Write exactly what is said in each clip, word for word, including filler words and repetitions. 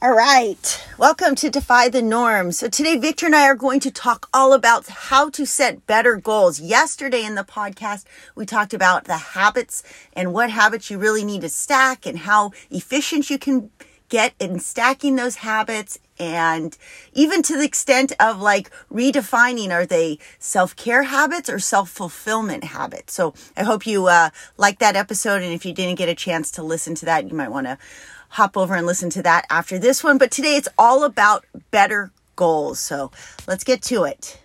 All right, welcome to Defy the Norm. So today, Victor and I are going to talk all about how to set better goals. Yesterday in the podcast, we talked about the habits and what habits you really need to stack and how efficient you can get in stacking those habits, and even to the extent of like redefining, are they self-care habits or self-fulfillment habits? So I hope you uh, liked that episode. And if you didn't get a chance to listen to that, you might want to hop over and listen to that after this one. But today it's all about better goals. So let's get to it.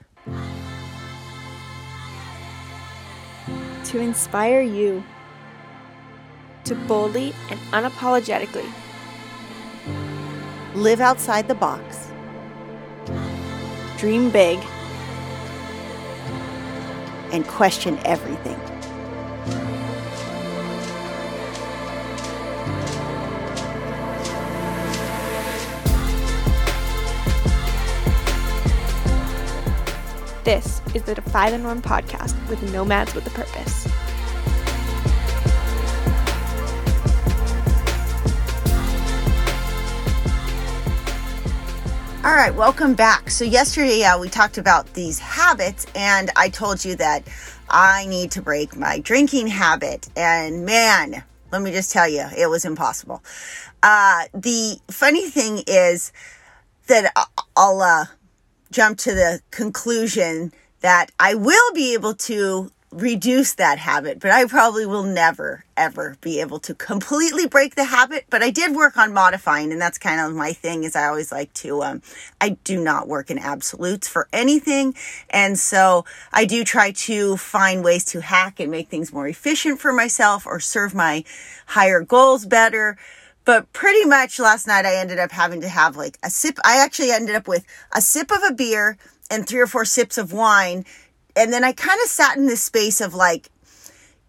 To inspire you to boldly and unapologetically live outside the box, dream big, and question everything. This is the Defy the Norm podcast with Nomads with a Purpose. All right, welcome back. So yesterday uh, we talked about these habits, and I told you that I need to break my drinking habit. And man, let me just tell you, it was impossible. Uh, the funny thing is that I'll... Uh, jump to the conclusion that I will be able to reduce that habit, but I probably will never, ever be able to completely break the habit. But I did work on modifying, and that's kind of my thing, is I always like to, um, I do not work in absolutes for anything. And so I do try to find ways to hack and make things more efficient for myself or serve my higher goals better. But pretty much last night I ended up having to have like a sip. I actually ended up with a sip of a beer and three or four sips of wine. And then I kind of sat in this space of like,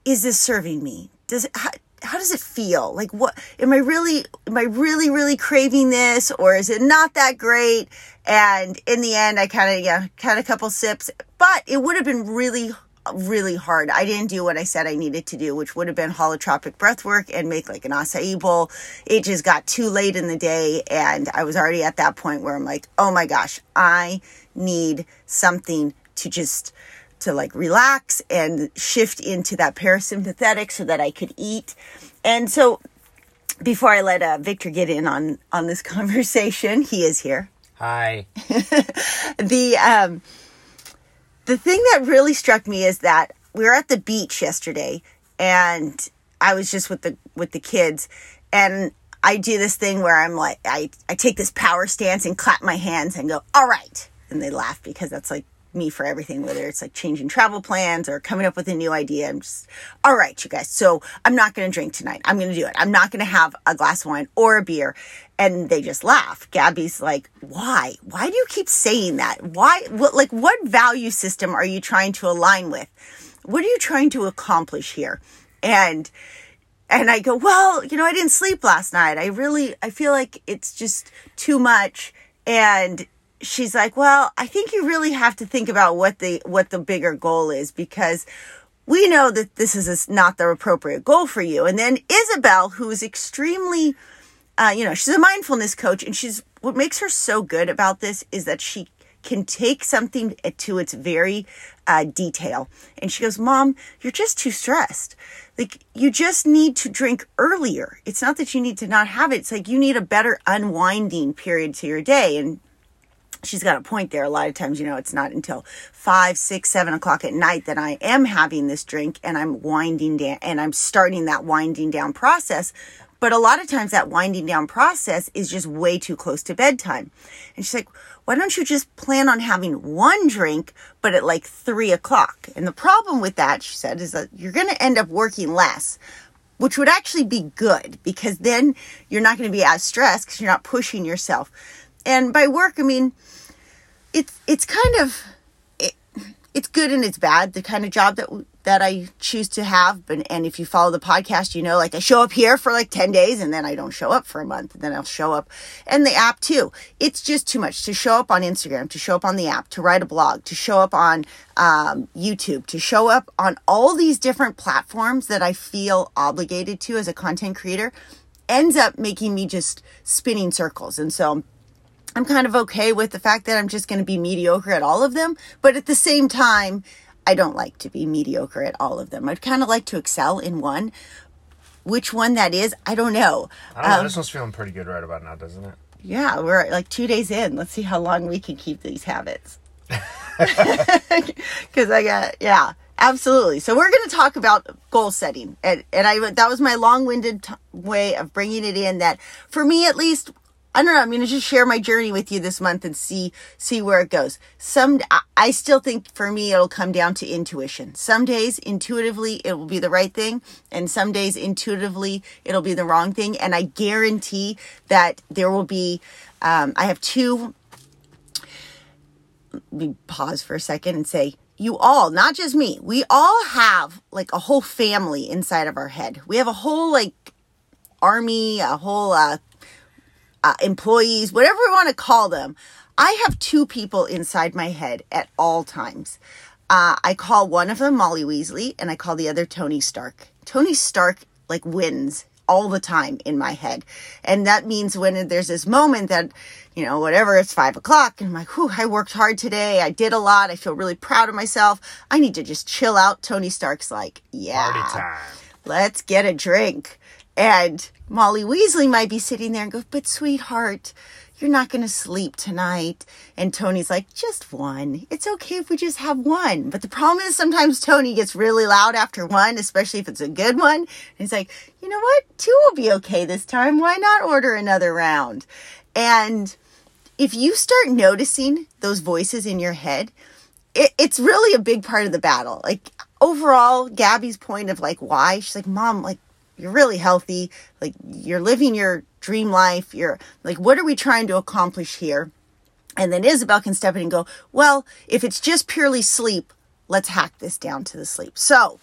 is this serving me? Does it, how, how does it feel? Like, what am I really, am I really, really craving this, or is it not that great? And in the end, I kind of, yeah, had a couple sips, but it would have been really really hard. I didn't do what I said I needed to do, which would have been holotropic breath work and make like an acai bowl. It just got too late in the day. And I was already at that point where I'm like, oh my gosh, I need something to just to like relax and shift into that parasympathetic so that I could eat. And so before I let uh, Victor get in on, on this conversation, he is here. Hi. the, um, The thing that really struck me is that we were at the beach yesterday, and I was just with the with the kids, and I do this thing where I'm like, I, I take this power stance and clap my hands and go, all right. And they laugh because that's like me for everything, whether it's like changing travel plans or coming up with a new idea. I'm just, all right, you guys. So I'm not going to drink tonight. I'm going to do it. I'm not going to have a glass of wine or a beer. And they just laugh. Gabby's like, why? Why do you keep saying that? Why? What, like, what value system are you trying to align with? What are you trying to accomplish here? And, and I go, well, you know, I didn't sleep last night. I really, I feel like it's just too much. And she's like, well, I think you really have to think about what the what the bigger goal is, because we know that this is not the appropriate goal for you. And then Isabel, who is extremely, uh, you know, she's a mindfulness coach, and she's what makes her so good about this is that she can take something to its very uh, detail. And she goes, Mom, you're just too stressed. Like, you just need to drink earlier. It's not that you need to not have it. It's like you need a better unwinding period to your day. And she's got a point there. A lot of times, you know, it's not until five, six, seven o'clock at night that I am having this drink and I'm winding down and I'm starting that winding down process. But a lot of times that winding down process is just way too close to bedtime. And she's like, why don't you just plan on having one drink, but at like three o'clock? And the problem with that, she said, is that you're going to end up working less, which would actually be good, because then you're not going to be as stressed because you're not pushing yourself. And by work, I mean, it's, it's kind of, it, it's good and it's bad, the kind of job that, that I choose to have. But, and if you follow the podcast, you know, like I show up here for like ten days and then I don't show up for a month, and then I'll show up. And the app too. It's just too much to show up on Instagram, to show up on the app, to write a blog, to show up on um, YouTube, to show up on all these different platforms that I feel obligated to as a content creator. ends up making me just spinning circles. And so I'm kind of okay with the fact that I'm just going to be mediocre at all of them. But at the same time, I don't like to be mediocre at all of them. I'd kind of like to excel in one. Which one that is, I don't know. I don't know. Um, this one's feeling pretty good right about now, doesn't it? Yeah, we're like two days in. Let's see how long we can keep these habits. Because I got, yeah, absolutely. So we're going to talk about goal setting. And, and I that was my long-winded t- way of bringing it in that, for me at least, I don't know, I'm going to just share my journey with you this month and see see where it goes. Some I still think for me it'll come down to intuition. Some days intuitively it will be the right thing, and some days intuitively it'll be the wrong thing. And I guarantee that there will be, um, I have two, let me pause for a second and say, you all, not just me, we all have like a whole family inside of our head. We have a whole like army, a whole... Uh, Uh, employees, whatever we want to call them. I have two people inside my head at all times. Uh, I call one of them Molly Weasley and I call the other Tony Stark. Tony Stark like wins all the time in my head. And that means when there's this moment that, you know, whatever, it's five o'clock and I'm like, whew, I worked hard today. I did a lot. I feel really proud of myself. I need to just chill out. Tony Stark's like, yeah, party time. Let's get a drink. And Molly Weasley might be sitting there and go, but sweetheart, you're not going to sleep tonight. And Tony's like, just one. It's okay if we just have one. But the problem is sometimes Tony gets really loud after one, especially if it's a good one. And he's like, you know what? Two will be okay this time. Why not order another round? And if you start noticing those voices in your head, it, it's really a big part of the battle. Like overall, Gabby's point of like, why? She's like, Mom, like, you're really healthy, like you're living your dream life. You're like, what are we trying to accomplish here? And then Isabel can step in and go, well, if it's just purely sleep, let's hack this down to the sleep. So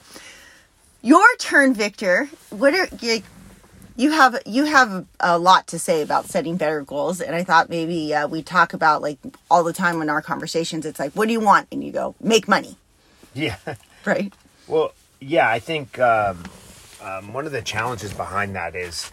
your turn, Victor. What are you, you have, you have a lot to say about setting better goals. And I thought maybe uh, we talk about like all the time in our conversations, it's like, what do you want? And you go, make money. Yeah. Right. Well, yeah, I think, um, Um, one of the challenges behind that is,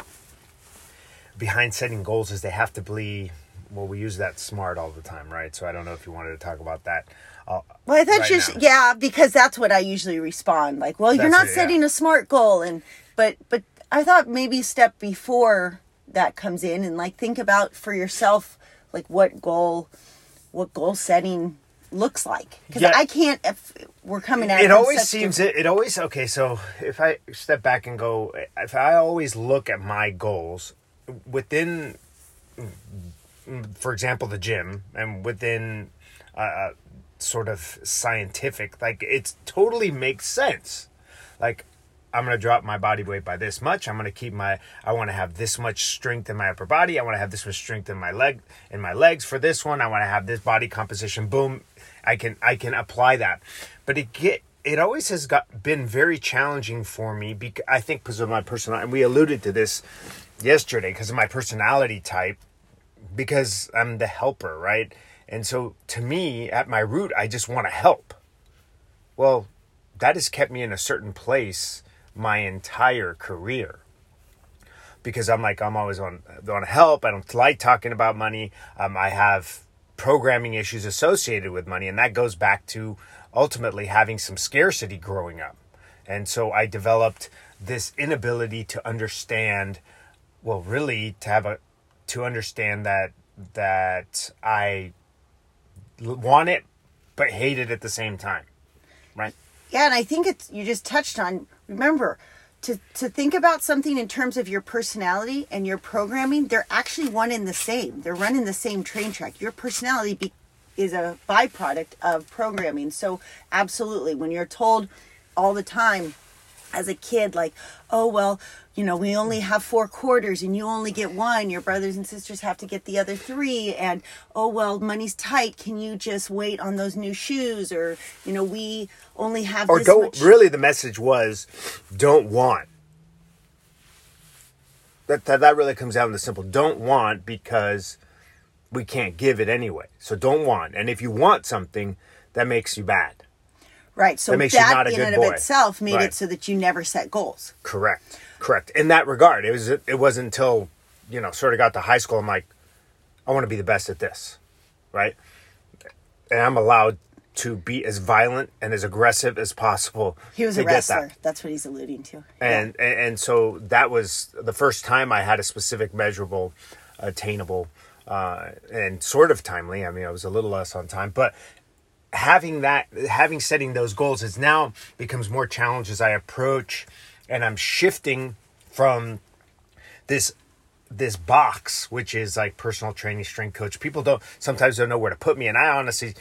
behind setting goals is they have to be, well, we use that SMART all the time, right? So I don't know if you wanted to talk about that. Uh, well, I thought right you should, yeah, because that's what I usually respond. Like, well, that's you're not it, setting yeah. a SMART goal. And, but, but I thought maybe a step before that comes in and like, think about for yourself, like what goal, what goal setting looks like. Because yeah. I can't, if we're coming at it, it always seems different. it, it always, okay, so if I step back and go, if I always look at my goals within, for example, the gym and within uh, sort of scientific, like it totally makes sense. Like I'm going to drop my body weight by this much. I'm going to keep my, I want to have this much strength in my upper body. I want to have this much strength in my leg, in my legs for this one. I want to have this body composition. Boom. I can, I can apply that. But it get, it always has got been very challenging for me because I think because of my personality, and we alluded to this yesterday because of my personality type, because I'm the helper, right? And so to me at my root, I just want to help. Well, that has kept me in a certain place my entire career because I'm like, I'm always on, on help. I don't like talking about money. Um, I have programming issues associated with money. And that goes back to ultimately having some scarcity growing up. And so I developed this inability to understand, well, really to have a, to understand that, that I want it, but hate it at the same time. Right. Yeah. And I think it's, you just touched on, remember, to, to think about something in terms of your personality and your programming, they're actually one and the same. They're running the same train track. Your personality be, is a byproduct of programming. So absolutely, when you're told all the time as a kid, like, oh, well, you know, we only have four quarters and you only get one. Your brothers and sisters have to get the other three. And, oh, well, money's tight. Can you just wait on those new shoes? Or, you know, we only have or this don't, much. Really, the message was, don't want. That, that, that really comes down to simple. Don't want because we can't give it anyway. So don't want. And if you want something, that makes you bad. Right. So that, that in and of itself made right. it so that you never set goals. Correct. Correct. In that regard, it was it wasn't until, you know, sort of got to high school, I'm like, I want to be the best at this, right? And I'm allowed to be as violent and as aggressive as possible. He was a wrestler. That. That's what he's alluding to. And, yeah. and and so that was the first time I had a specific, measurable, attainable, uh, and sort of timely. I mean, I was a little less on time, but having that, having setting those goals is now becomes more challenge as I approach, and I'm shifting from this this box, which is like personal training, strength coach. People don't sometimes don't know where to put me, and I honestly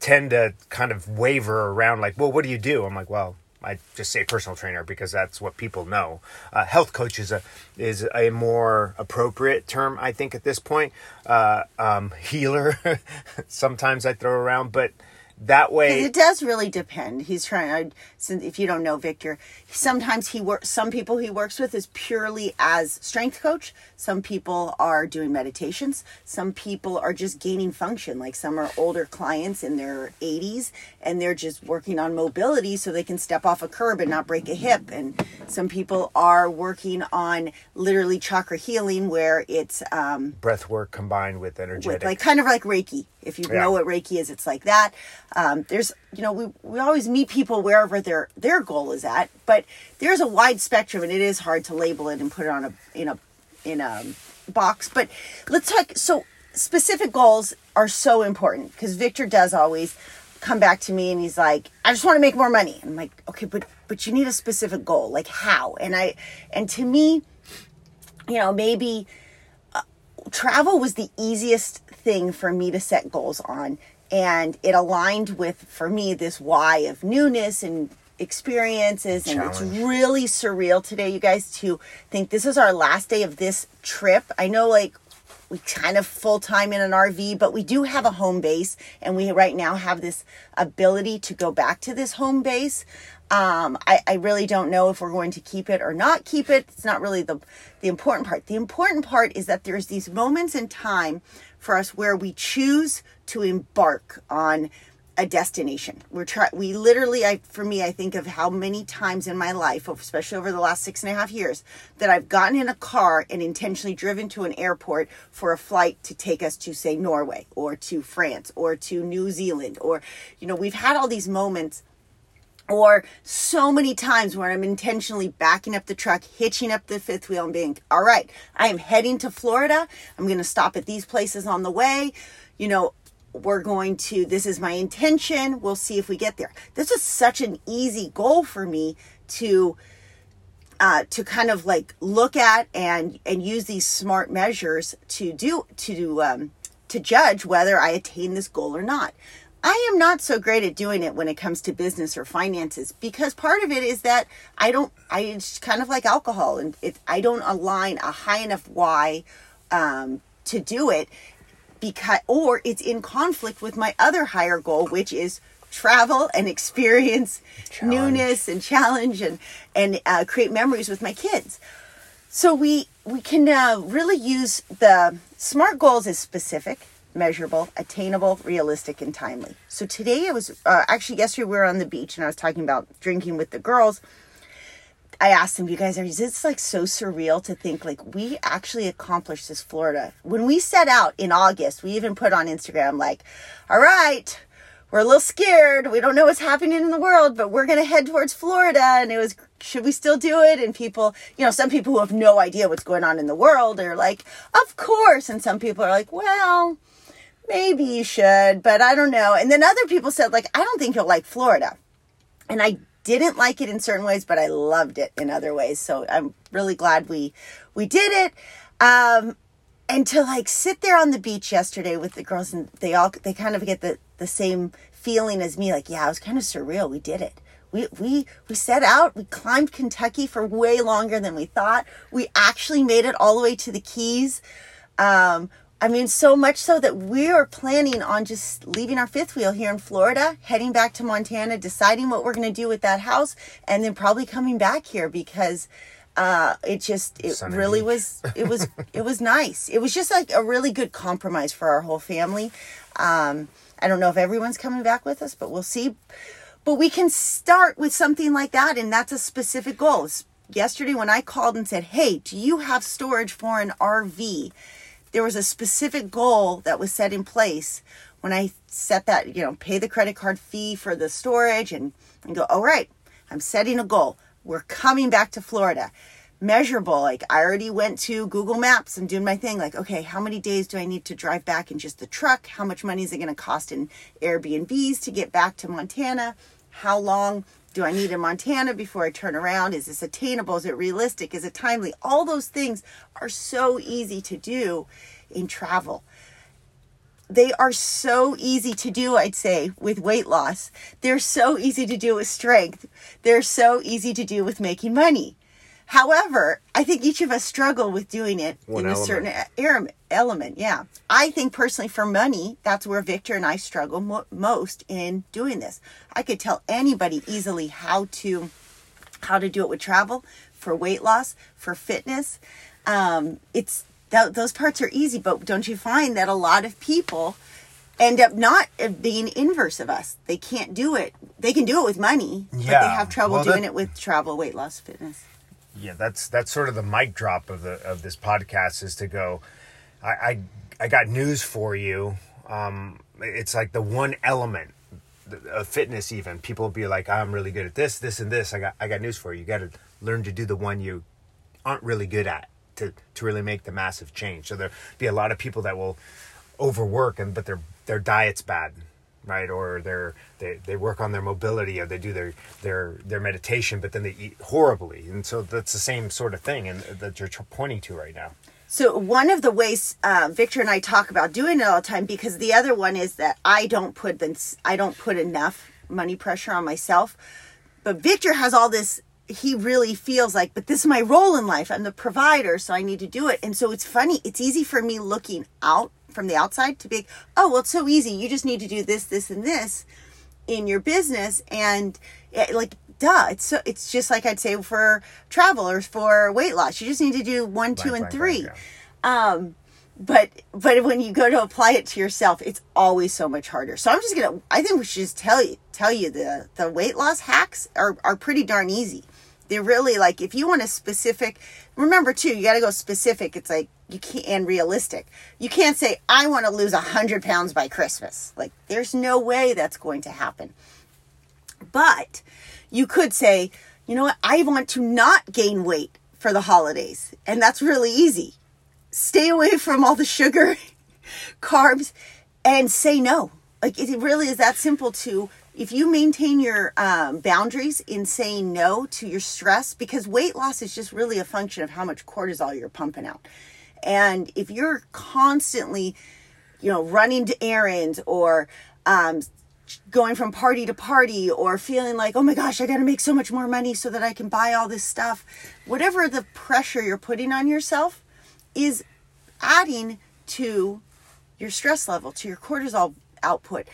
tend to kind of waver around like, well, what do you do? I'm like, well, I just say personal trainer because that's what people know. Uh, health coach is a is a more appropriate term, I think, at this point. Uh, um, healer, sometimes I throw around, but that way it does really depend. He's trying. I, since if you don't know Victor, sometimes he works. Some people he works with is purely as strength coach. Some people are doing meditations. Some people are just gaining function. Like some are older clients in their eighties, and they're just working on mobility so they can step off a curb and not break a hip. And some people are working on literally chakra healing, where it's um, breath work combined with energetic, with like kind of like Reiki. If you yeah. know what Reiki is, it's like that. Um, there's, you know, we, we always meet people wherever their, their goal is at, but there's a wide spectrum, and it is hard to label it and put it on a, in a, in a box. But let's talk. So specific goals are so important, because Victor does always come back to me and he's like, I just want to make more money. And I'm like, okay, but, but you need a specific goal. Like how? And I, and to me, you know, maybe uh, travel was the easiest thing for me to set goals on. And it aligned with, for me, this why of newness and experiences. And Challenge. It's really surreal today, you guys, to think this is our last day of this trip. I know, like, we kind of full-time in an R V, but we do have a home base. And we right now have this ability to go back to this home base. Um, I, I really don't know if we're going to keep it or not keep it. It's not really the the important part. The important part is that there's these moments in time for us where we choose to embark on a destination. We're try we literally, I for me, I think of how many times in my life, especially over the last six and a half years, that I've gotten in a car and intentionally driven to an airport for a flight to take us to, say, Norway or to France or to New Zealand, or, you know, we've had all these moments. Or so many times when I'm intentionally backing up the truck, hitching up the fifth wheel and being, all right, I am heading to Florida. I'm going to stop at these places on the way. You know, we're going to, this is my intention. We'll see if we get there. This is such an easy goal for me to, uh, to kind of like look at and, and use these SMART measures to do, to, um, to judge whether I attain this goal or not. I am not so great at doing it when it comes to business or finances, because part of it is that I don't, I, it's kind of like alcohol, and it, I don't align a high enough why um, to do it, because, or it's in conflict with my other higher goal, which is travel and experience challenge. newness and challenge and, and uh, create memories with my kids. So we, we can uh, really use the SMART goals as specific, measurable, attainable, realistic, and timely. So today I was, uh, actually yesterday we were on the beach and I was talking about drinking with the girls. I asked them, you guys, are it's like so surreal to think like we actually accomplished this Florida. When we set out in August, we even put on Instagram like, all right, we're a little scared. We don't know what's happening in the world, but we're going to head towards Florida. And it was, should we still do it? And people, you know, some people who have no idea what's going on in the world are like, of course. And some people are like, well, maybe you should, but I don't know. And then other people said, like, I don't think you'll like Florida. And I didn't like it in certain ways, but I loved it in other ways. So I'm really glad we we did it. Um, and to, like, sit there on the beach yesterday with the girls, and they all, they kind of get the, the same feeling as me. Like, yeah, it was kind of surreal. We did it. We, we, we set out, we climbed Kentucky for way longer than we thought. We actually made it all the way to the Keys. Um, I mean, so much so that we are planning on just leaving our fifth wheel here in Florida, heading back to Montana, deciding what we're going to do with that house, and then probably coming back here because uh, it just, it Sunny really beach. was, it was, it was nice. It was just like a really good compromise for our whole family. Um, I don't know if everyone's coming back with us, but we'll see. But we can start with something like that, and that's a specific goal. yesterday when I called and said, hey, do you have storage for an R V? There was a specific goal that was set in place when I set that, you know, pay the credit card fee for the storage and, and go, all right, I'm setting a goal. We're coming back to Florida. Measurable. Like I already went to Google Maps and doing my thing. Like, okay, how many days do I need to drive back in just the truck? How much money is it going to cost in Airbnbs to get back to Montana? How long do I need in Montana before I turn around? Is this attainable? Is it realistic? Is it timely? All those things are so easy to do in travel. They are so easy to do, I'd say, with weight loss. They're so easy to do with strength. They're so easy to do with making money. However, I think each of us struggle with doing it One in element. a certain element. Yeah. I think personally for money, that's where Victor and I struggle mo- most in doing this. I could tell anybody easily how to how to do it with travel, for weight loss, for fitness. Um, it's th- those parts are easy, but don't you find that a lot of people end up not being inverse of us? They can't do it. They can do it with money, yeah. but they have trouble well, doing that... it with travel, weight loss, fitness. Yeah, that's that's sort of the mic drop of the of this podcast is to go, I I, I got news for you. Um, it's like the one element of fitness even. People be like, I'm really good at this, this, and this. I got I got news for you. You got to learn to do the one you aren't really good at to, to really make the massive change. So there'll be a lot of people that will overwork, and but their their diet's bad. Right, or they're, they they work on their mobility, or they do their their their meditation, but then they eat horribly, and so that's the same sort of thing, and that you're pointing to right now. So one of the ways uh, Victor and I talk about doing it all the time, because the other one is that I don't put the, I don't put enough money pressure on myself, but Victor has all this. He really feels like, but this is my role in life. I'm the provider, so I need to do it. And so it's funny. It's easy for me looking out from the outside to be, oh, well, it's so easy. You just need to do this, this, and this in your business. And it, like, duh, it's so, it's just like I'd say for travel or for weight loss. You just need to do one, blank, two, and blank, three. Blank, yeah. Um, but, but when you go to apply it to yourself, it's always so much harder. So I'm just going to, I think we should just tell you, tell you the, the weight loss hacks are, are pretty darn easy. They're really like, if you want a specific, remember too, you got to go specific. It's like, you can't, and realistic. You can't say, I want to lose a hundred pounds by Christmas. Like there's no way that's going to happen. But you could say, you know what? I want to not gain weight for the holidays. And that's really easy. Stay away from all the sugar, carbs, and say no. Like it really is that simple to, if you maintain your um, boundaries in saying no to your stress, because weight loss is just really a function of how much cortisol you're pumping out. And if you're constantly, you know, running to errands or um, going from party to party or feeling like, oh my gosh, I got to make so much more money so that I can buy all this stuff, whatever the pressure you're putting on yourself is adding to your stress level, to your cortisol output.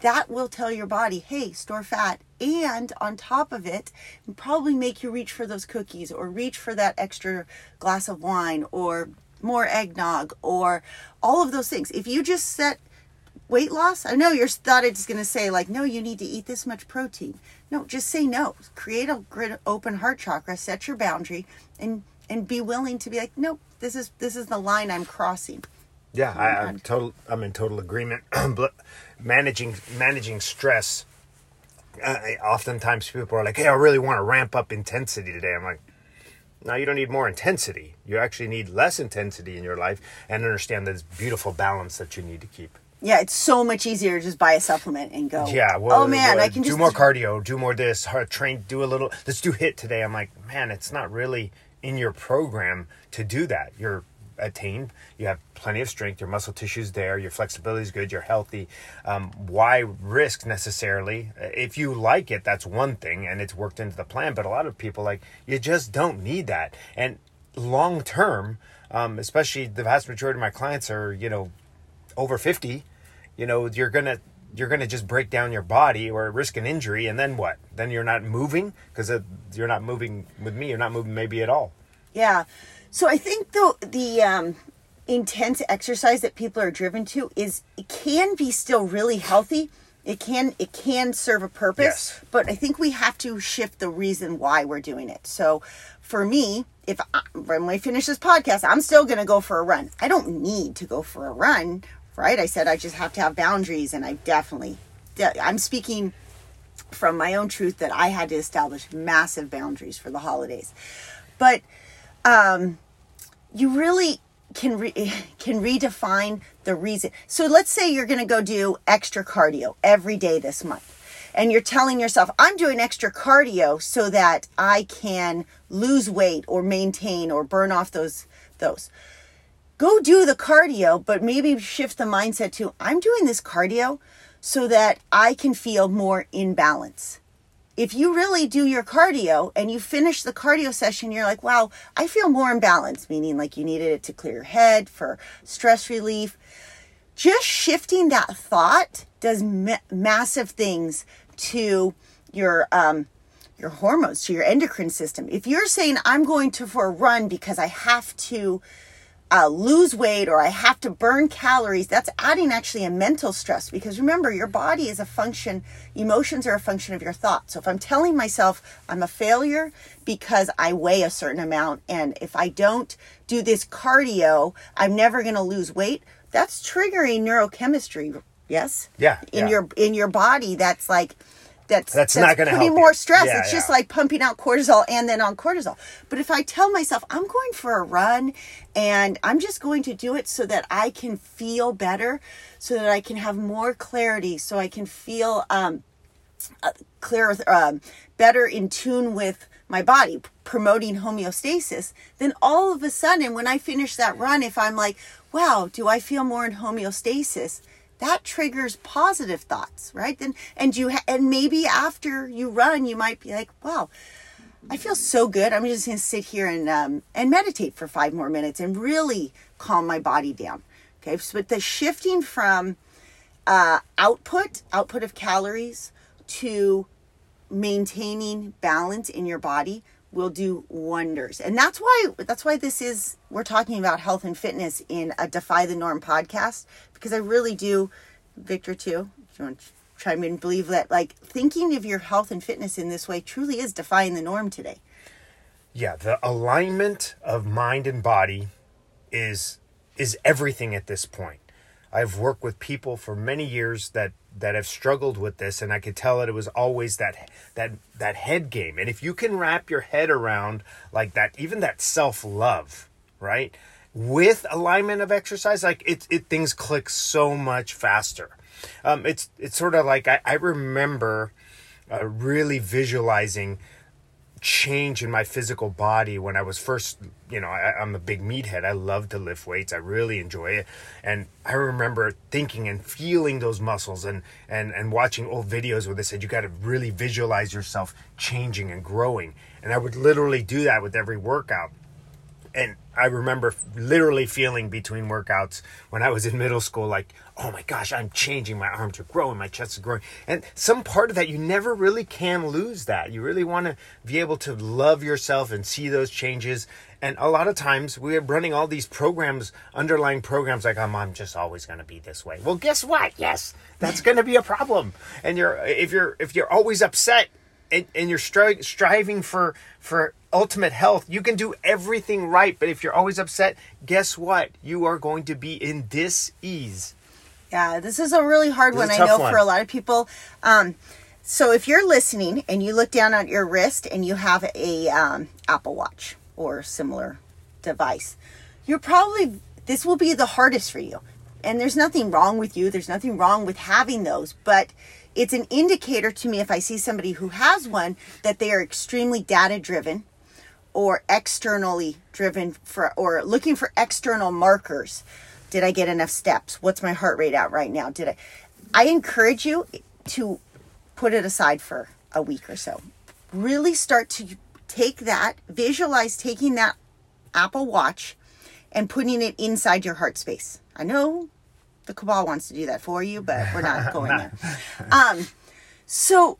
That will tell your body, hey, store fat. And on top of it, probably make you reach for those cookies or reach for that extra glass of wine or more eggnog or all of those things. If you just set weight loss, I know you're thought it's going to say like, no, you need to eat this much protein. No, just say no. Create a grid, open heart chakra, set your boundary and, and be willing to be like, nope, this is, this is the line I'm crossing. Yeah. Oh I, I'm total, I'm in total agreement. managing, managing stress. Uh, oftentimes people are like, hey, I really want to ramp up intensity today. I'm like, no, you don't need more intensity. You actually need less intensity in your life and understand this beautiful balance that you need to keep. Yeah, it's so much easier to just buy a supplement and go, yeah, well, oh, man, well, I can do just... more cardio, do more this, train, do a little, let's do HIIT today. I'm like, man, it's not really in your program to do that. You're attained, you have plenty of strength, your muscle tissue's there, your flexibility is good, you're healthy. Um, why risk necessarily? If you like it, that's one thing and it's worked into the plan, but a lot of people like, you just don't need that. And long term, um, especially the vast majority of my clients are, you know, over fifty, you know, you're gonna you're gonna just break down your body or risk an injury, and then what? Then you're not moving, because you're not moving with me, you're not moving maybe at all. Yeah. So I think though the um, intense exercise that people are driven to is, it can be still really healthy, It can it can serve a purpose, yes. But I think we have to shift the reason why we're doing it. So for me, if I, when we finish this podcast, I'm still going to go for a run. I don't need to go for a run, right? I said I just have to have boundaries, and I definitely, I'm speaking from my own truth that I had to establish massive boundaries for the holidays. But um, you really can re- can redefine the reason. So let's say you're going to go do extra cardio every day this month. And you're telling yourself, I'm doing extra cardio so that I can lose weight or maintain or burn off those. those. Go do the cardio, but maybe shift the mindset to, I'm doing this cardio so that I can feel more in balance. If you really do your cardio and you finish the cardio session, you're like, wow, I feel more in balance, meaning like you needed it to clear your head for stress relief. Just shifting that thought does ma- massive things to your um, your hormones, to your endocrine system. If you're saying, I'm going to for a run because I have to uh, lose weight or I have to burn calories, that's adding actually a mental stress. Because remember, your body is a function, emotions are a function of your thoughts. So if I'm telling myself I'm a failure because I weigh a certain amount, and if I don't do this cardio, I'm never going to lose weight, that's triggering neurochemistry. Yes. Yeah. In yeah. your in your body, that's like that's that's, that's not going to help. Putting more stress. Yeah, it's yeah. just like pumping out cortisol and then on cortisol. But if I tell myself I'm going for a run and I'm just going to do it so that I can feel better, so that I can have more clarity, so I can feel um, clearer, um, better in tune with my body, promoting homeostasis, then all of a sudden when I finish that run, if I'm like, wow, do I feel more in homeostasis? That triggers positive thoughts, right? Then, and you ha- and maybe after you run, you might be like, "Wow, I feel so good. I'm just gonna sit here and um, and meditate for five more minutes and really calm my body down." Okay, so, but the shifting from uh, output, output of calories, to maintaining balance in your body will do wonders. And that's why that's why this is we're talking about health and fitness in a Defy the Norm podcast, because I really do, Victor too, if you want to chime in, believe that like thinking of your health and fitness in this way truly is defying the norm today. Yeah, the alignment of mind and body is is everything at this point. I've worked with people for many years that that have struggled with this, and I could tell that it was always that that that head game. And if you can wrap your head around like that, even that self-love, right, with alignment of exercise, like it, it things click so much faster. Um, it's it's sort of like I, I remember uh, really visualizing change in my physical body when I was first, you know, I, I'm a big meathead. I love to lift weights. I really enjoy it. And I remember thinking and feeling those muscles and, and, and watching old videos where they said, you got to really visualize yourself changing and growing. And I would literally do that with every workout. And I remember literally feeling between workouts when I was in middle school, like, oh my gosh, I'm changing. My arms are growing. My chest is growing. And some part of that, you never really can lose that. You really want to be able to love yourself and see those changes. And a lot of times we're running all these programs, underlying programs, like, oh, I'm just always going to be this way. Well, guess what? Yes, that's going to be a problem. And you're if you're if you're always upset and, and you're stri- striving for for ultimate health, you can do everything right, but if you're always upset, guess what? You are going to be in dis-ease. Yeah, this is a really hard this one, I know, one. for a lot of people. Um, so if you're listening and you look down at your wrist and you have a um, Apple Watch or similar device, you're probably, this will be the hardest for you. And there's nothing wrong with you. There's nothing wrong with having those, but it's an indicator to me if I see somebody who has one that they are extremely data-driven or externally driven for, or looking for external markers. Did I get enough steps? What's my heart rate at right now? Did I, I encourage you to put it aside for a week or so. Really start to take that, visualize taking that Apple Watch and putting it inside your heart space. I know the cabal wants to do that for you, but we're not going nah. there. Um, so,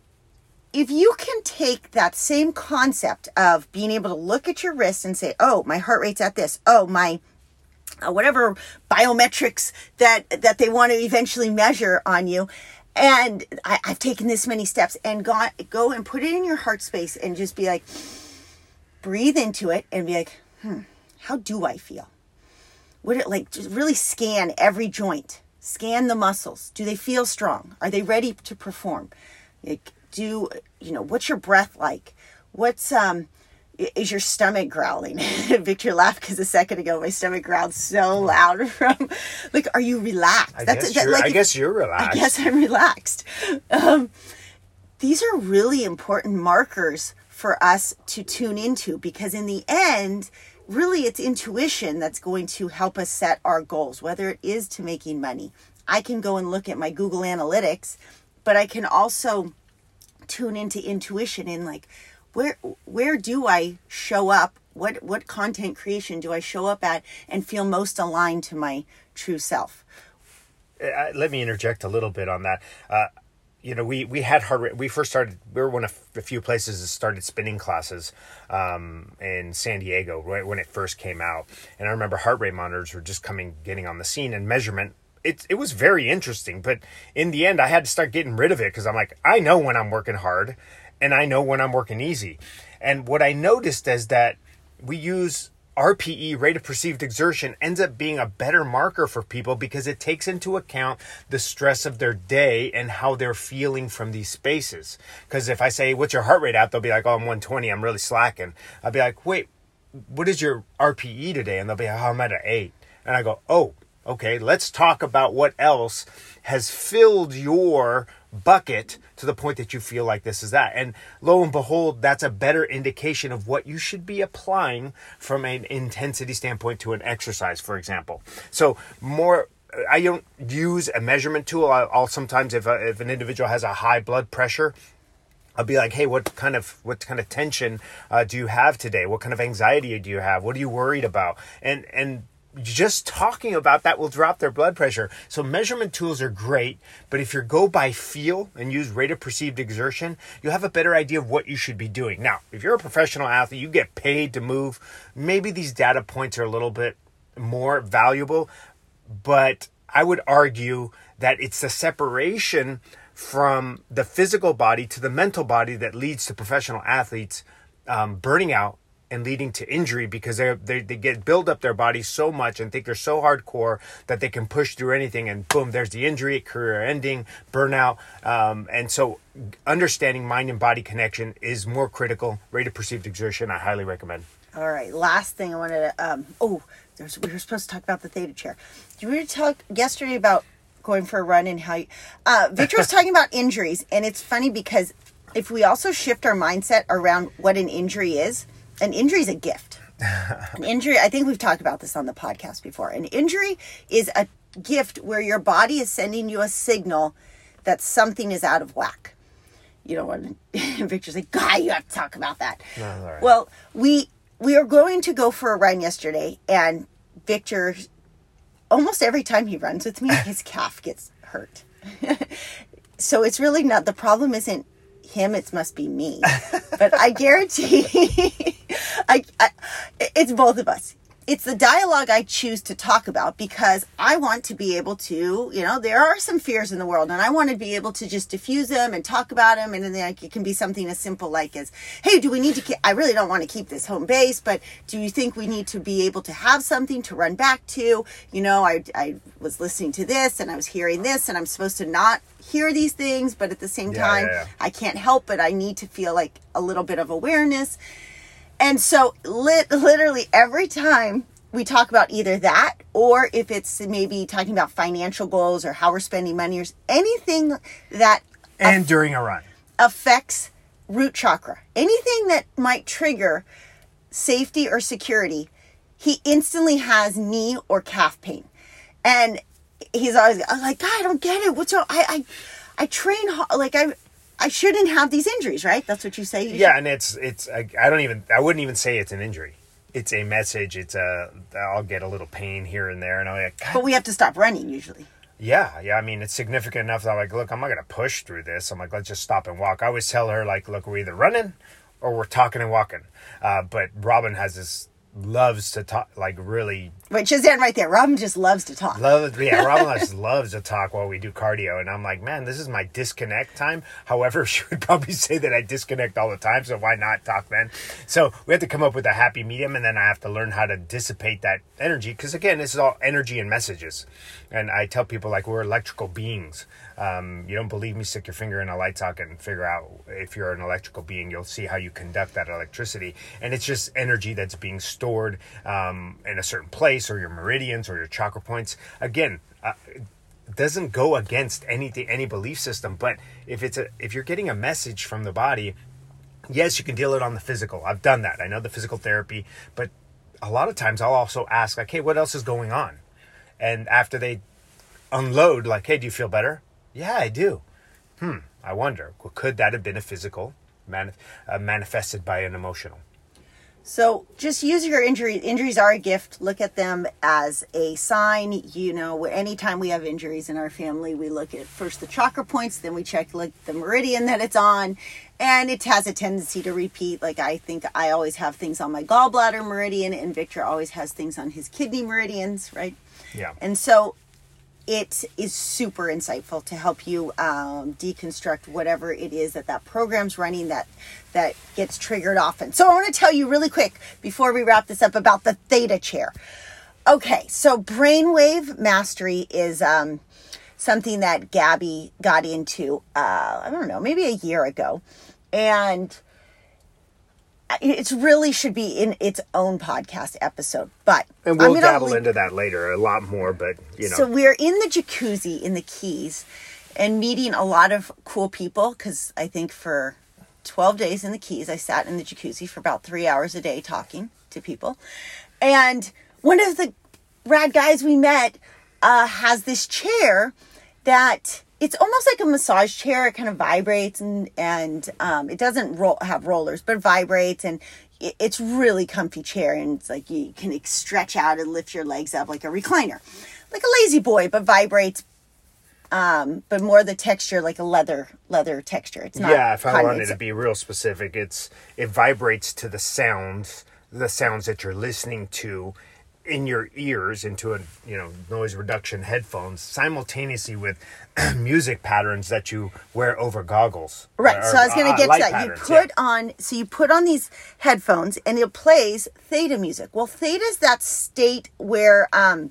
if you can take that same concept of being able to look at your wrist and say, oh, my heart rate's at this. Oh, my uh, whatever biometrics that, that they want to eventually measure on you. And I, I've taken this many steps, and go, go and put it in your heart space and just be like, breathe into it and be like, hmm, how do I feel? Would it like, just really scan every joint, scan the muscles. Do they feel strong? Are they ready to perform? Like, do, you know, what's your breath like? What's, um, is your stomach growling? Victor laughed because a second ago my stomach growled so loud from, like, are you relaxed? I, That's, guess, that, you're, like, I guess you're relaxed. I guess I'm relaxed. Um, these are really important markers for us to tune into, because in the end, really it's intuition that's going to help us set our goals, whether it is to making money. I can go and look at my Google Analytics, but I can also tune into intuition in, like, Where where do I show up? What what content creation do I show up at and feel most aligned to my true self? Uh, let me interject a little bit on that. Uh, you know, we, we had hard, we first started, we were one of the few places that started spinning classes um, in San Diego right when it first came out. And I remember heart rate monitors were just coming, getting on the scene, and measurement. It, it was very interesting, but in the end I had to start getting rid of it because I'm like, I know when I'm working hard. And I know when I'm working easy. And what I noticed is that we use R P E, rate of perceived exertion, ends up being a better marker for people because it takes into account the stress of their day and how they're feeling from these spaces. Because if I say, what's your heart rate at? They'll be like, oh, I'm one twenty. I'm really slacking. I'll be like, wait, what is your R P E today? And they'll be like, oh, I'm at an eight. And I go, oh, okay, let's talk about what else has filled your bucket to the point that you feel like this is that. And lo and behold, that's a better indication of what you should be applying from an intensity standpoint to an exercise, for example. So more, I don't use a measurement tool. I'll sometimes, if a, if an individual has a high blood pressure, I'll be like, hey, what kind of what kind of tension uh, do you have today? What kind of anxiety do you have? What are you worried about? And and just talking about that will drop their blood pressure. So measurement tools are great, but if you go by feel and use rate of perceived exertion, you'll have a better idea of what you should be doing. Now, if you're a professional athlete, you get paid to move. Maybe these data points are a little bit more valuable, but I would argue that it's the separation from the physical body to the mental body that leads to professional athletes um, burning out and leading to injury, because they they they get build up their body so much and think they're so hardcore that they can push through anything, and boom, there's the injury, career ending, burnout. Um, and so understanding mind and body connection is more critical. Rate of perceived exertion, I highly recommend. All right, last thing I wanted to, um, oh, there's, we were supposed to talk about the theta chair. You were talking yesterday about going for a run and how you, uh, Victor was talking about injuries, and it's funny because if we also shift our mindset around what an injury is, an injury is a gift. An injury, I think we've talked about this on the podcast before. An injury is a gift where your body is sending you a signal that something is out of whack. You know, when Victor's like, God, you have to talk about that. No, right. Well, we we are going to go for a run yesterday, and Victor, almost every time he runs with me, his calf gets hurt. So it's really not, the problem isn't him, it must be me. But I guarantee I, I it's both of us. It's the dialogue I choose to talk about, because I want to be able to, you know, there are some fears in the world, and I want to be able to just diffuse them and talk about them. And then like, it can be something as simple like as, hey, do we need to, ke- I really don't want to keep this home base, but do you think we need to be able to have something to run back to? You know, I, I was listening to this and I was hearing this, and I'm supposed to not hear these things, but at the same yeah, time, yeah, yeah. I can't help it. I need to feel like a little bit of awareness. And so lit, literally every time we talk about either that, or if it's maybe talking about financial goals or how we're spending money or anything that... And aff- during a run. ...affects root chakra. Anything that might trigger safety or security, he instantly has knee or calf pain. And he's always I'm like, God, I don't get it. What's wrong? I, I, I train hard. Like, I... I shouldn't have these injuries, right? That's what you say. You yeah, should. And it's it's I, I don't even I wouldn't even say it's an injury. It's a message. It's a I'll get a little pain here and there, and I'm like. God. But we have to stop running usually. Yeah, yeah. I mean, it's significant enough that I'm like, look, I'm not gonna push through this. I'm like, let's just stop and walk. I always tell her like, look, we're either running or we're talking and walking. Uh, but Robin has this loves to talk, like really. Which is in right there. Robin just loves to talk. Loves, yeah, Robin just loves to talk while we do cardio. And I'm like, man, this is my disconnect time. However, she would probably say that I disconnect all the time, so why not talk then? So we have to come up with a happy medium, and then I have to learn how to dissipate that energy. Because again, this is all energy and messages. And I tell people, like, we're electrical beings. Um, you don't believe me, stick your finger in a light socket and figure out if you're an electrical being. You'll see how you conduct that electricity. And it's just energy that's being stored um, in a certain place, or your meridians, or your chakra points. Again, uh, it doesn't go against anything, any belief system. But if it's a, if you're getting a message from the body, yes, you can deal it on the physical. I've done that. I know the physical therapy. But a lot of times I'll also ask, like, hey, what else is going on? And after they unload, like, hey, do you feel better? Yeah, I do. Hmm, I wonder. Well, could that have been a physical mani- uh, manifested by an emotional? So just use your injuries. Injuries are a gift. Look at them as a sign. You know, anytime we have injuries in our family, we look at first the chakra points, then we check like the meridian that it's on. And it has a tendency to repeat. Like, I think I always have things on my gallbladder meridian, and Victor always has things on his kidney meridians, right? Yeah. And so it is super insightful to help you um, deconstruct whatever it is that that program's running that that gets triggered often. So I want to tell you really quick before we wrap this up about the theta chair. Okay, so brainwave mastery is um, something that Gabby got into, uh, I don't know, maybe a year ago. And it really should be in its own podcast episode, but and we'll dabble leave... into that later a lot more. But you know, so we're in the jacuzzi in the Keys and meeting a lot of cool people, because I think for twelve days in the Keys, I sat in the jacuzzi for about three hours a day talking to people. And one of the rad guys we met uh, has this chair that. It's almost like a massage chair. It kind of vibrates and, and um, it doesn't roll, have rollers, but it vibrates, and it, it's really comfy chair. And it's like you can stretch out and lift your legs up like a recliner, like a lazy boy, but vibrates, um, but more the texture, like a leather, leather texture. It's not. Yeah, if I wanted to be real specific, it's it vibrates to the sounds, the sounds that you're listening to in your ears into a, you know, noise reduction headphones simultaneously with music patterns that you wear over goggles. Right. Or, so I was going to get uh, to that. Patterns, you put yeah. on, so you put on these headphones and it plays theta music. Well, theta is that state where, um,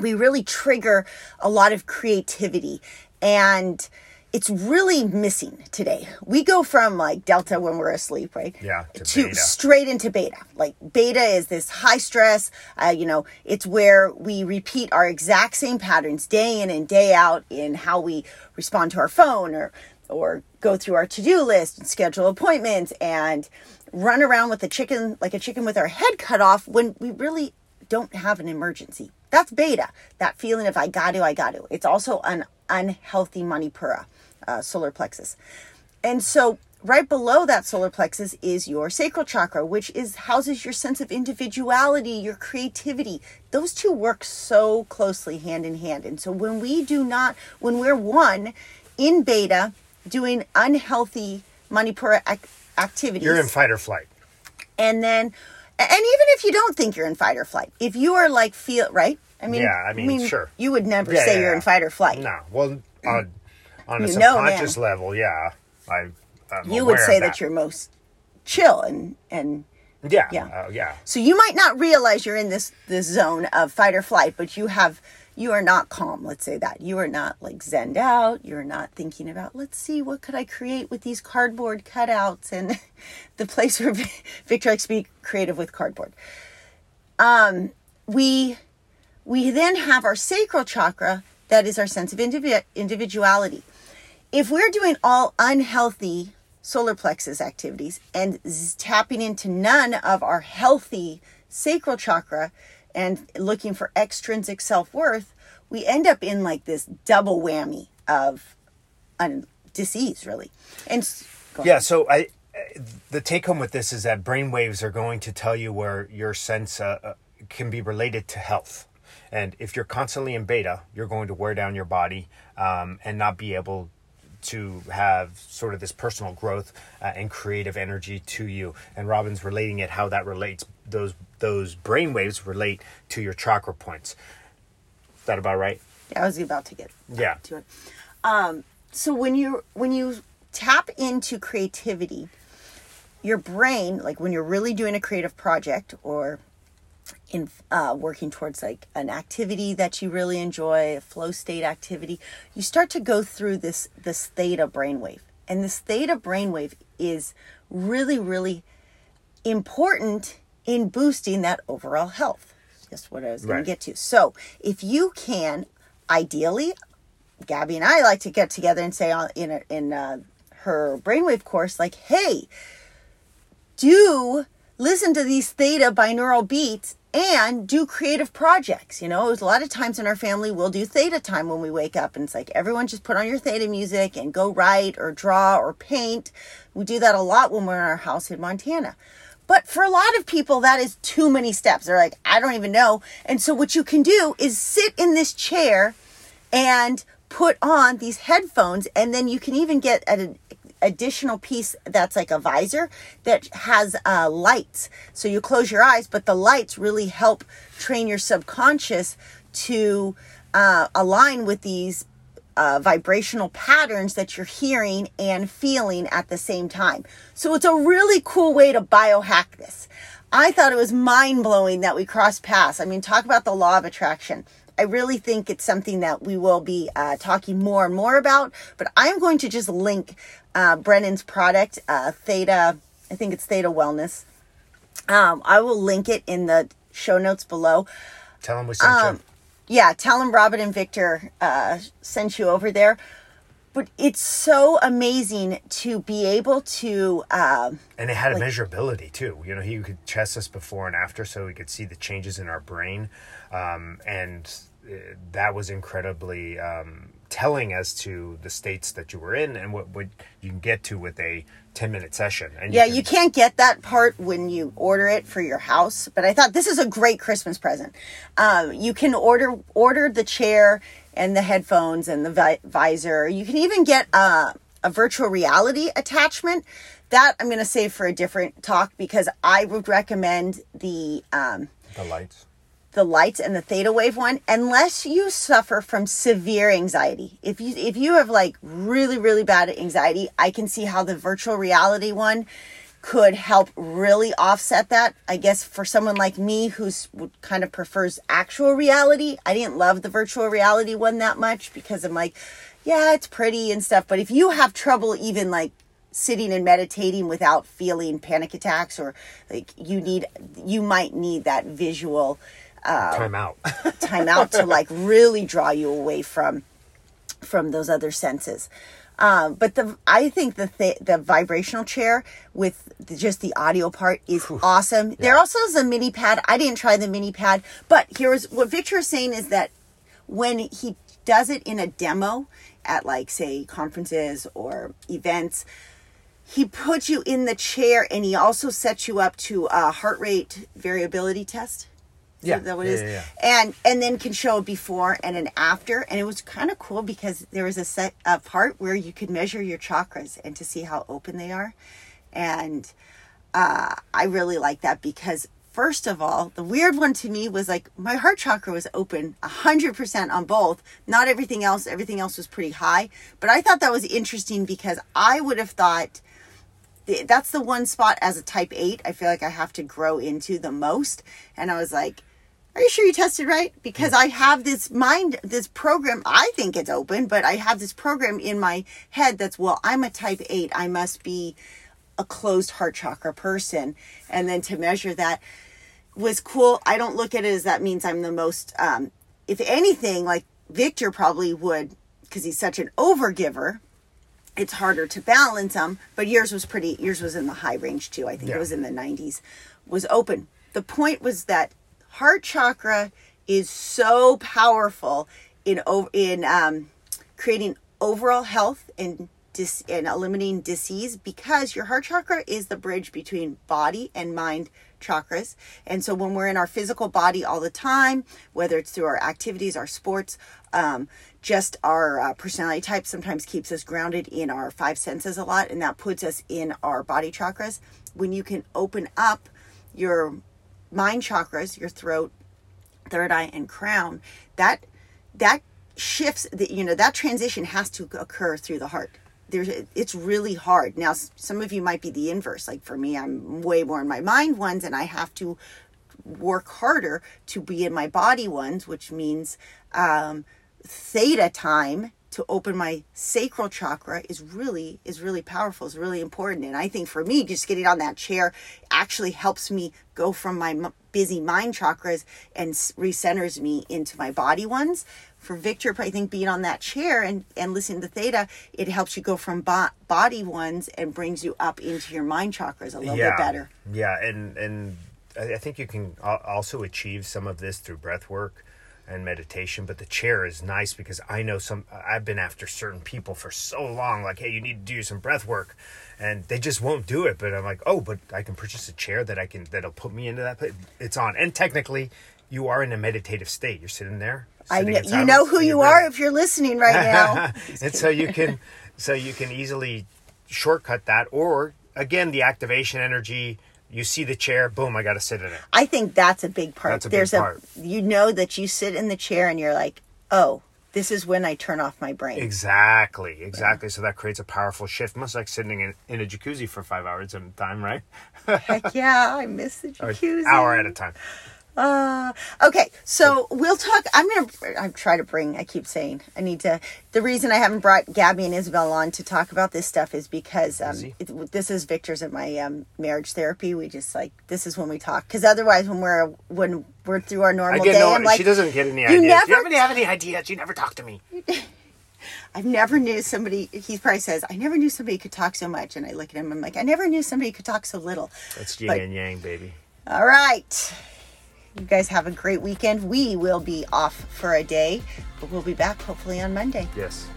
we really trigger a lot of creativity, and it's really missing today. We go from like delta when we're asleep, right? Yeah. To, to beta. Straight into beta. Like beta is this high stress, uh, you know, it's where we repeat our exact same patterns day in and day out in how we respond to our phone, or, or go through our to-do list and schedule appointments and run around with a chicken, like a chicken with our head cut off, when we really don't have an emergency. That's beta. That feeling of I got to, I got to. It's also an unhealthy manipura. Uh, solar plexus. And so right below that solar plexus is your sacral chakra, which is houses your sense of individuality, your creativity. Those two work so closely hand in hand. And so when we do not, when we're one in beta doing unhealthy manipura ac- activities. You're in fight or flight. And then, and even if you don't think you're in fight or flight, if you are like feel, right? I mean, yeah, I mean, I mean sure. You would never yeah, say yeah, you're yeah. in fight or flight. No, well, uh, on a you subconscious know, level, yeah, I. I'm you would say that. that you're most chill and and yeah, yeah, uh, yeah. So you might not realize you're in this this zone of fight or flight, but you have you are not calm. Let's say that you are not like zenned out. You're not thinking about let's see what could I create with these cardboard cutouts and the place where Victor likes to be creative with cardboard. Um, we we then have our sacral chakra that is our sense of indivi- individuality. If we're doing all unhealthy solar plexus activities and z- tapping into none of our healthy sacral chakra and looking for extrinsic self-worth, we end up in like this double whammy of un- disease, really. And go yeah, ahead. so I the take home with this is that brainwaves are going to tell you where your sense uh, can be related to health. And if you're constantly in beta, you're going to wear down your body um, and not be able to have sort of this personal growth uh, and creative energy to you. And Robin's relating it how that relates, those those brainwaves relate to your chakra points. Is that about right? Yeah, I was about to get yeah. to it. Um, so when you when you tap into creativity, your brain, like when you're really doing a creative project or in uh, working towards like an activity that you really enjoy, a flow state activity, you start to go through this, this theta brainwave. And this theta brainwave is really, really important in boosting that overall health. That's what I was going right. to get to. So if you can, ideally, Gabby and I like to get together and say in a, in a, her brainwave course, like, hey, do listen to these theta binaural beats and do creative projects. You know, a lot of times in our family, we'll do theta time when we wake up. And it's like, everyone just put on your theta music and go write or draw or paint. We do that a lot when we're in our house in Montana. But for a lot of people, that is too many steps. They're like, I don't even know. And so what you can do is sit in this chair and put on these headphones. And then you can even get an additional piece that's like a visor that has uh, lights. So you close your eyes, but the lights really help train your subconscious to uh, align with these Uh, vibrational patterns that you're hearing and feeling at the same time. So it's a really cool way to biohack this. I thought it was mind-blowing that we crossed paths. I mean, talk about the law of attraction. I really think it's something that we will be uh, talking more and more about, but I'm going to just link uh, Brennan's product, uh, Theta, I think it's Theta Wellness. Um, I will link it in the show notes below. Tell them we sent um, you. Yeah, tell them Robin and Victor uh, sent you over there. But it's so amazing to be able to... Um, and it had like, a measurability, too. You know, he could test us before and after so we could see the changes in our brain. Um, and that was incredibly um, telling as to the states that you were in and what, what you can get to with a ten-minute session. And yeah, you, can, you can't get that part when you order it for your house. But I thought this is a great Christmas present. Um, you can order order the chair and the headphones and the vi- visor. You can even get a, a virtual reality attachment. That I'm going to save for a different talk because I would recommend the... Um, the lights. The lights and the theta wave one, unless you suffer from severe anxiety. If you if you have like really, really bad anxiety, I can see how the virtual reality one could help really offset that. I guess for someone like me who's kind of prefers actual reality, I didn't love the virtual reality one that much because I'm like, yeah, it's pretty and stuff. But if you have trouble even like sitting and meditating without feeling panic attacks or like you need, you might need that visual Uh, time out time out to like really draw you away from from those other senses. Um, but the I think the th- the vibrational chair with the, just the audio part is Whew. awesome. Yeah. There also is a mini pad. I didn't try the mini pad, but here's what Victor is saying is that when he does it in a demo at like say conferences or events, he puts you in the chair and he also sets you up to a heart rate variability test. Yeah, that what it is? Yeah, yeah, yeah. And and then can show a before and an after. And it was kind of cool because there was a set a part where you could measure your chakras and to see how open they are. And uh, I really like that because first of all, the weird one to me was like my heart chakra was open one hundred percent on both. Not everything else. Everything else was pretty high. But I thought that was interesting because I would have thought th- that's the one spot as a type eight. I feel like I have to grow into the most. And I was like, are you sure you tested right? Because I have this mind, this program, I think it's open, but I have this program in my head that's, well, I'm a type eight. I must be a closed heart chakra person. And then to measure that was cool. I don't look at it as that means I'm the most, um, if anything, like Victor probably would, because he's such an overgiver, it's harder to balance them. But yours was pretty, yours was in the high range too. I think yeah. It was in the nineties, was open. The point was that heart chakra is so powerful in in um, creating overall health and dis, and eliminating disease because your heart chakra is the bridge between body and mind chakras. And so when we're in our physical body all the time, whether it's through our activities, our sports, um, just our uh, personality type sometimes keeps us grounded in our five senses a lot. And that puts us in our body chakras. When you can open up your mind chakras, your throat, third eye, and crown, that, that shifts, the, you know, that transition has to occur through the heart. There's, it's really hard. Now, some of you might be the inverse. Like for me, I'm way more in my mind ones, and I have to work harder to be in my body ones, which means um, theta time to open my sacral chakra is really, is really powerful. It's really important. And I think for me, just getting on that chair actually helps me go from my m- busy mind chakras and recenters me into my body ones. For Victor, I think being on that chair and, and listening to theta, it helps you go from bo- body ones and brings you up into your mind chakras a little yeah. bit better. Yeah, and and I think you can also achieve some of this through breath work and meditation, but the chair is nice because I know some, I've been after certain people for so long, like, hey, you need to do some breath work, and they just won't do it. But I'm like, oh, but I can purchase a chair that I can, that'll put me into that place. It's on. And technically you are in a meditative state. You're sitting there. Sitting I know, you know who you are if you're listening right now. And so you can, so you can easily shortcut that. Or again, the activation energy, you see the chair, boom, I got to sit in it. I think that's a big part. That's a There's big part. A, you know that you sit in the chair and you're like, oh, this is when I turn off my brain. Exactly, exactly. Yeah. So that creates a powerful shift. Much like sitting in, in a jacuzzi for five hours at a time, right? Heck yeah, I miss the jacuzzi. An hour at a time. Uh, okay, so we'll talk. I'm going to I try to bring, I keep saying, I need to. The reason I haven't brought Gabby and Isabel on to talk about this stuff is because um, it, this is Victor's at my um, marriage therapy. We just like, this is when we talk. Because otherwise when we're when we're through our normal I get day, no, I'm like. She doesn't get any you ideas. Never, you never have any ideas. You never talk to me. I've never knew somebody, he probably says, I never knew somebody could talk so much. And I look at him, I'm like, I never knew somebody could talk so little. That's yin but, and yang, baby. All right. You guys have a great weekend. We will be off for a day, but we'll be back hopefully on Monday. Yes.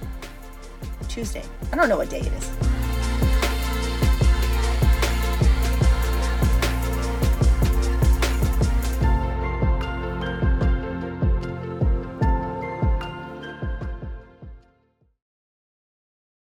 Tuesday. I don't know what day it is.